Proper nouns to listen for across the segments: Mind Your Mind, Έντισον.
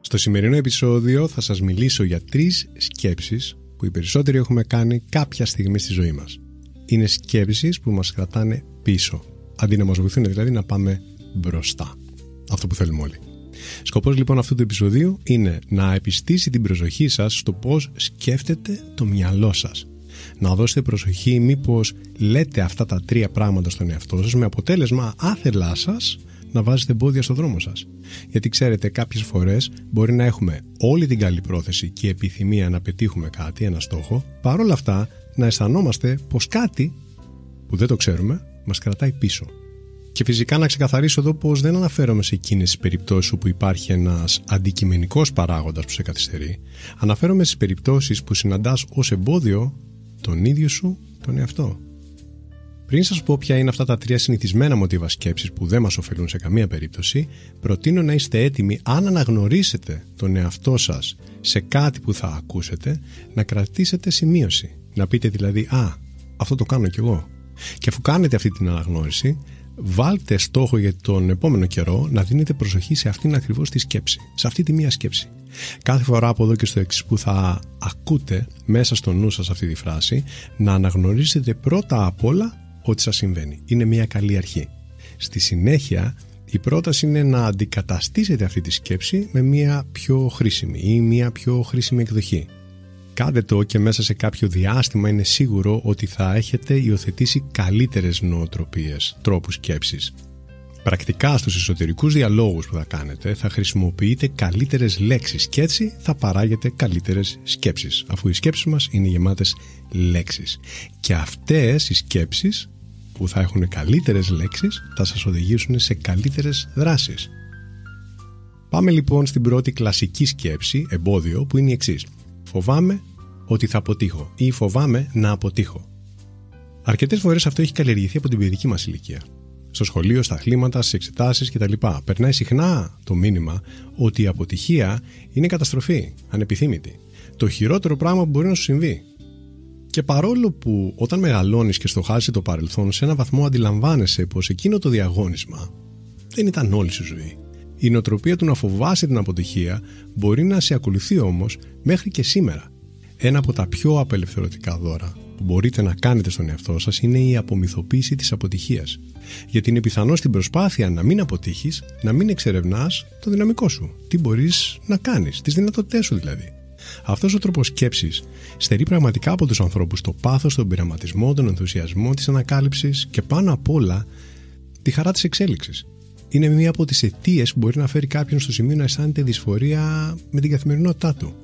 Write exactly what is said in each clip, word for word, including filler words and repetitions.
Στο σημερινό επεισόδιο θα σας μιλήσω για τρεις σκέψεις που οι περισσότεροι έχουμε κάνει κάποια στιγμή στη ζωή μας. Είναι σκέψεις που μας κρατάνε πίσω, αντί να μας βοηθούν δηλαδή να πάμε μπροστά. Αυτό που θέλουμε όλοι. Σκοπός λοιπόν αυτού του επεισοδίου είναι να επιστήσει την προσοχή σας στο πώς σκέφτεται το μυαλό σας. Να δώσετε προσοχή μήπως λέτε αυτά τα τρία πράγματα στον εαυτό σας με αποτέλεσμα άθελά σας να βάζετε εμπόδια στο δρόμο σας. Γιατί ξέρετε, κάποιες φορές μπορεί να έχουμε όλη την καλή πρόθεση και επιθυμία να πετύχουμε κάτι, ένα στόχο, παρόλα αυτά να αισθανόμαστε πως κάτι που δεν το ξέρουμε μας κρατάει πίσω. Και φυσικά να ξεκαθαρίσω εδώ πως δεν αναφέρομαι σε εκείνες τις περιπτώσεις όπου υπάρχει ένας αντικειμενικός παράγοντας που σε καθυστερεί. Αναφέρομαι στις περιπτώσεις που συναντάς ως εμπόδιο τον ίδιο σου τον εαυτό. Πριν σας πω ποια είναι αυτά τα τρία συνηθισμένα μοτίβα σκέψης που δεν μας ωφελούν σε καμία περίπτωση, προτείνω να είστε έτοιμοι αν αναγνωρίσετε τον εαυτό σας σε κάτι που θα ακούσετε, να κρατήσετε σημείωση. Να πείτε δηλαδή «Α, αυτό το κάνω κι εγώ». Και αφού κάνετε αυτή την αναγνώριση, βάλτε στόχο για τον επόμενο καιρό να δίνετε προσοχή σε αυτήν ακριβώς τη σκέψη, σε αυτή τη μία σκέψη. Κάθε φορά από εδώ και στο εξής που θα ακούτε μέσα στο νου σας αυτή τη φράση, να αναγνωρίσετε πρώτα απ' όλα ό,τι σας συμβαίνει. Είναι μια καλή αρχή. Στη συνέχεια, η πρόταση είναι να αντικαταστήσετε αυτή τη σκέψη με μια πιο χρήσιμη ή μια πιο χρήσιμη εκδοχή. Κάντε το και μέσα σε κάποιο διάστημα είναι σίγουρο ότι θα έχετε υιοθετήσει καλύτερες νοοτροπίες, τρόπους σκέψης. Πρακτικά στους εσωτερικούς διαλόγους που θα κάνετε θα χρησιμοποιείτε καλύτερες λέξεις και έτσι θα παράγετε καλύτερες σκέψεις, αφού οι σκέψεις μας είναι γεμάτες λέξεις. Και αυτές οι σκέψεις που θα έχουν καλύτερες λέξεις θα σας οδηγήσουν σε καλύτερες δράσεις. Πάμε λοιπόν στην πρώτη κλασική σκέψη, εμπόδιο, που είναι η εξής. Φοβάμαι ότι θα αποτύχω ή φοβάμαι να αποτύχω. Αρκετές φορές αυτό έχει καλλιεργηθεί από την παιδική μας ηλικία. Στο σχολείο, στα αθλήματα, στις εξετάσεις κτλ. Περνάει συχνά το μήνυμα ότι η αποτυχία είναι καταστροφή, ανεπιθύμητη. Το χειρότερο πράγμα που μπορεί να σου συμβεί. Και παρόλο που όταν μεγαλώνεις και στοχάζει το παρελθόν, σε έναν βαθμό αντιλαμβάνεσαι πως εκείνο το διαγώνισμα δεν ήταν όλη σου ζωή. Η νοοτροπία του να φοβάσαι την αποτυχία μπορεί να σε ακολουθεί όμως μέχρι και σήμερα. Ένα από τα πιο απελευθερωτικά δώρα που μπορείτε να κάνετε στον εαυτό σας είναι η απομυθοποίηση της αποτυχίας. Γιατί είναι πιθανό στην προσπάθεια να μην αποτύχεις, να μην εξερευνάς το δυναμικό σου. Τι μπορείς να κάνεις, τις δυνατότητές σου δηλαδή. Αυτός ο τρόπος σκέψης στερεί πραγματικά από τους ανθρώπους το πάθος, τον πειραματισμό, τον ενθουσιασμό, της ανακάλυψης και πάνω απ' όλα τη χαρά της εξέλιξης. Είναι μία από τις αιτίες που μπορεί να φέρει κάποιον στο σημείο να αισθάνεται δυσφορία με την καθημερινότητά του.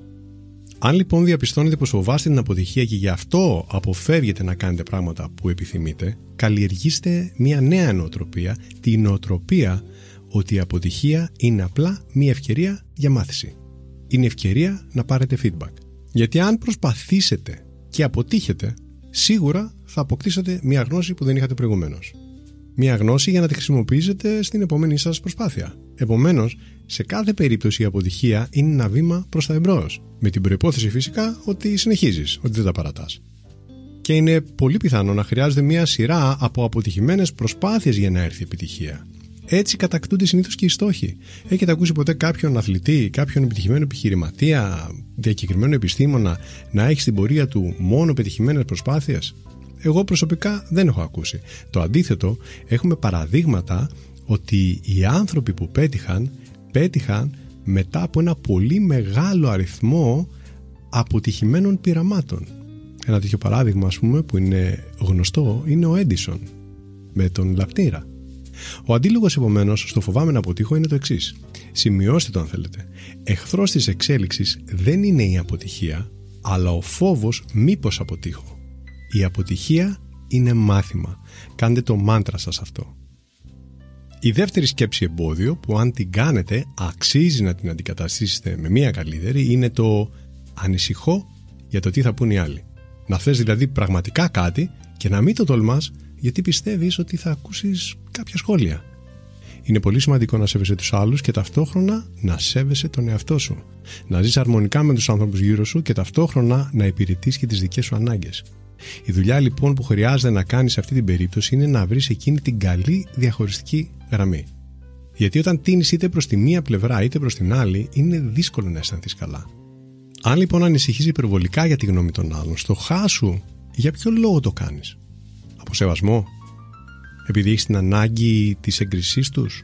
Αν λοιπόν διαπιστώνετε πως φοβάστε την αποτυχία και γι' αυτό αποφεύγετε να κάνετε πράγματα που επιθυμείτε, καλλιεργήστε μία νέα νοοτροπία, την νοοτροπία ότι η αποτυχία είναι απλά μία ευκαιρία για μάθηση. Είναι ευκαιρία να πάρετε feedback. Γιατί αν προσπαθήσετε και αποτύχετε, σίγουρα θα αποκτήσετε μία γνώση που δεν είχατε προηγουμένως. Μια γνώση για να τη χρησιμοποιήσετε στην επόμενή σας προσπάθεια. Επομένως, σε κάθε περίπτωση η αποτυχία είναι ένα βήμα προς τα εμπρός. Με την προϋπόθεση φυσικά ότι συνεχίζεις, ότι δεν τα παρατάς. Και είναι πολύ πιθανό να χρειάζεται μια σειρά από αποτυχημένες προσπάθειες για να έρθει επιτυχία. Έτσι κατακτούνται συνήθως και οι στόχοι. Έχετε ακούσει ποτέ κάποιον αθλητή, κάποιον επιτυχημένο επιχειρηματία, διακεκριμένο επιστήμονα να έχει στην πορεία του μόνο πετυχημένες προσπάθειες? Εγώ προσωπικά δεν έχω ακούσει. Το αντίθετο, έχουμε παραδείγματα ότι οι άνθρωποι που πέτυχαν, πέτυχαν μετά από ένα πολύ μεγάλο αριθμό αποτυχημένων πειραμάτων. Ένα τέτοιο παράδειγμα, ας πούμε, που είναι γνωστό, είναι ο Έντισον με τον λαμπτήρα. Ο αντίλογος, επομένως, στο φοβάμαι να αποτύχω είναι το εξής. Σημειώστε το αν θέλετε. Εχθρός της εξέλιξης δεν είναι η αποτυχία, αλλά ο φόβος μήπως αποτύχω. Η αποτυχία είναι μάθημα. Κάντε το μάντρα σας αυτό. Η δεύτερη σκέψη εμπόδιο που αν την κάνετε αξίζει να την αντικαταστήσετε με μία καλύτερη είναι το ανησυχώ για το τι θα πούν οι άλλοι. Να θες δηλαδή πραγματικά κάτι και να μην το τολμάς γιατί πιστεύεις ότι θα ακούσεις κάποια σχόλια. Είναι πολύ σημαντικό να σέβεσαι τους άλλους και ταυτόχρονα να σέβεσαι τον εαυτό σου. Να ζεις αρμονικά με τους άνθρωπους γύρω σου και ταυτόχρονα να υπηρετείς και τις δικές σου ανάγκες. Η δουλειά λοιπόν που χρειάζεται να κάνεις σε αυτή την περίπτωση είναι να βρεις εκείνη την καλή διαχωριστική γραμμή. Γιατί όταν τείνεις είτε προς τη μία πλευρά είτε προς την άλλη, είναι δύσκολο να αισθανθείς καλά. Αν λοιπόν ανησυχείς υπερβολικά για τη γνώμη των άλλων, στο χάσου, για ποιο λόγο το κάνεις? Από σεβασμό? Επειδή έχεις την ανάγκη της έγκρισής τους,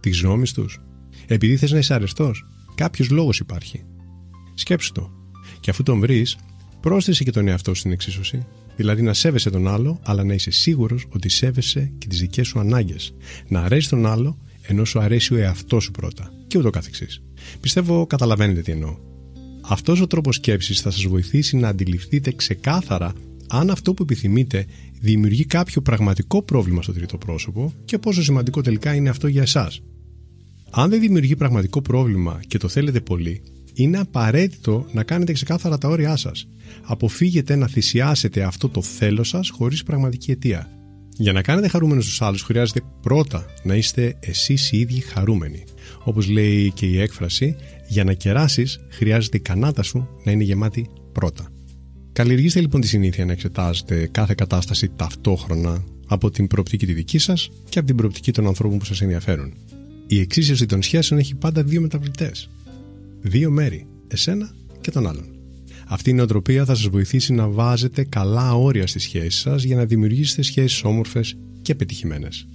της γνώμης τους? Επειδή θες να είσαι αρεστός? Κάποιος λόγος υπάρχει. Σκέψου το. Και αφού τον βρεις, πρόσθεσε και τον εαυτό στην εξίσωση. Δηλαδή να σέβεσαι τον άλλο, αλλά να είσαι σίγουρος ότι σέβεσαι και τις δικές σου ανάγκες. Να αρέσει τον άλλο, ενώ σου αρέσει ο εαυτός σου πρώτα. Και ούτω καθεξής. Πιστεύω καταλαβαίνετε τι εννοώ. Αυτός ο τρόπος σκέψης θα σας βοηθήσει να αντιληφθείτε ξεκάθαρα αν αυτό που επιθυμείτε δημιουργεί κάποιο πραγματικό πρόβλημα στο τρίτο πρόσωπο και πόσο σημαντικό τελικά είναι αυτό για εσάς. Αν δεν δημιουργεί πραγματικό πρόβλημα και το θέλετε πολύ, είναι απαραίτητο να κάνετε ξεκάθαρα τα όρια σας. Αποφύγετε να θυσιάσετε αυτό το θέλω σας χωρίς πραγματική αιτία. Για να κάνετε χαρούμενους τους άλλους, χρειάζεται πρώτα να είστε εσείς οι ίδιοι χαρούμενοι. Όπως λέει και η έκφραση, για να κεράσεις, χρειάζεται η κανάτα σου να είναι γεμάτη πρώτα. Καλλιεργήστε λοιπόν τη συνήθεια να εξετάζετε κάθε κατάσταση ταυτόχρονα από την προοπτική τη δική σας και από την προοπτική των ανθρώπων που σας ενδιαφέρουν. Η εξίσωση των σχέσεων έχει πάντα δύο μεταβλητές. Δύο μέρη, εσένα και τον άλλον. Αυτή η νοοτροπία θα σας βοηθήσει να βάζετε καλά όρια στις σχέσεις σας για να δημιουργήσετε σχέσεις όμορφες και πετυχημένες.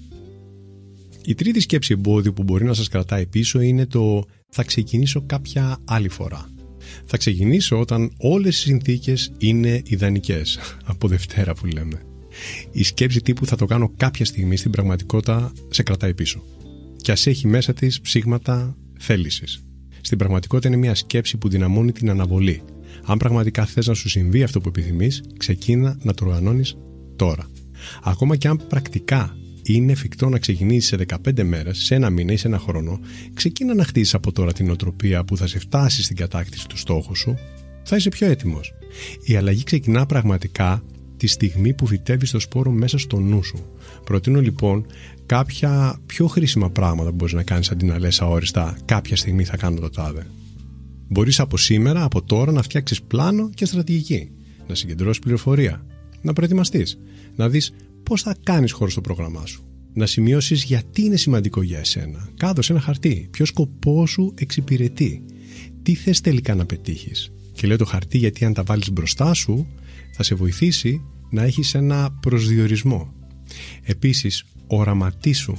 Η τρίτη σκέψη εμπόδιο που μπορεί να σας κρατάει πίσω είναι το «θα ξεκινήσω κάποια άλλη φορά». Θα ξεκινήσω όταν όλες οι συνθήκες είναι ιδανικές, από Δευτέρα που λέμε. Η σκέψη τύπου «θα το κάνω κάποια στιγμή» στην πραγματικότητα σε κρατάει πίσω. Κι ας έχει μέσα της ψήγματα θέλησης. Στην πραγματικότητα είναι μια σκέψη που δυναμώνει την αναβολή. Αν πραγματικά θες να σου συμβεί αυτό που επιθυμείς, ξεκίνα να το οργανώνεις τώρα. Ακόμα και αν πρακτικά είναι εφικτό να ξεκινήσεις σε δεκαπέντε μέρες, σε ένα μήνα ή σε ένα χρόνο, ξεκίνα να χτίσεις από τώρα την νοοτροπία που θα σε φτάσει στην κατάκτηση του στόχου σου, θα είσαι πιο έτοιμος. Η αλλαγή ξεκινά πραγματικά τη στιγμή που φυτεύεις το σπόρο μέσα στο νου σου. Προτείνω λοιπόν κάποια πιο χρήσιμα πράγματα που μπορείς να κάνεις αντί να λες αόριστα «κάποια στιγμή θα κάνω το τάδε». Μπορείς από σήμερα, από τώρα να φτιάξεις πλάνο και στρατηγική, να συγκεντρώσεις πληροφορία, να προετοιμαστείς, να δεις πώς θα κάνεις χώρο στο πρόγραμμά σου, να σημειώσεις γιατί είναι σημαντικό για εσένα, κάτω σε ένα χαρτί, ποιο σκοπό σου εξυπηρετεί, τι θες τελικά να πετύχεις. Και λέω το χαρτί γιατί αν τα βάλεις μπροστά σου θα σε βοηθήσει να έχεις ένα προσδιορισμό. Επίσης, οραματίσου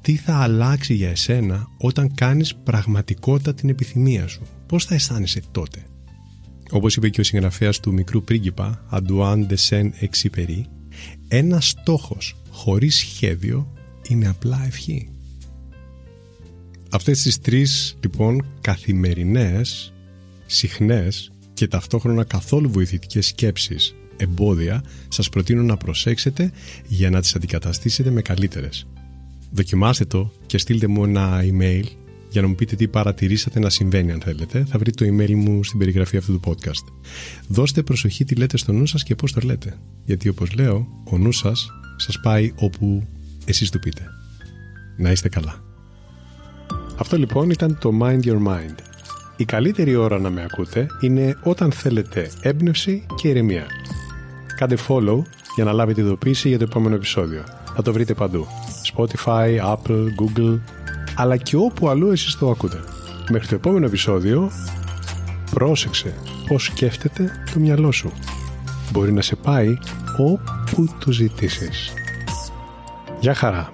τι θα αλλάξει για εσένα όταν κάνεις πραγματικότητα την επιθυμία σου. Πώς θα αισθάνεσαι τότε? Όπως είπε και ο συγγραφέας του Μικρού Πρίγκιπα, Αντουάν ντε Σεν-Εξυπερί, ένας στόχος χωρίς σχέδιο είναι απλά ευχή. Αυτές τις τρεις λοιπόν καθημερινές, συχνές και ταυτόχρονα καθόλου βοηθητικές σκέψεις εμπόδια σας προτείνω να προσέξετε για να τις αντικαταστήσετε με καλύτερες. Δοκιμάστε το και στείλτε μου ένα email για να μου πείτε τι παρατηρήσατε να συμβαίνει αν θέλετε. Θα βρείτε το email μου στην περιγραφή αυτού του podcast. Δώστε προσοχή τι λέτε στο νου σας και πώς το λέτε. Γιατί όπως λέω, ο νου σας σας πάει όπου εσείς του πείτε. Να είστε καλά. Αυτό λοιπόν ήταν το Mind Your Mind. Η καλύτερη ώρα να με ακούτε είναι όταν θέλετε έμπνευση και ηρεμία. Κάντε follow για να λάβετε ειδοποίηση για το επόμενο επεισόδιο. Θα το βρείτε παντού. Spotify, Apple, Google, αλλά και όπου αλλού εσείς το ακούτε. Μέχρι το επόμενο επεισόδιο, πρόσεξε πώς σκέφτεται το μυαλό σου. Μπορεί να σε πάει όπου το ζητήσεις. Γεια χαρά!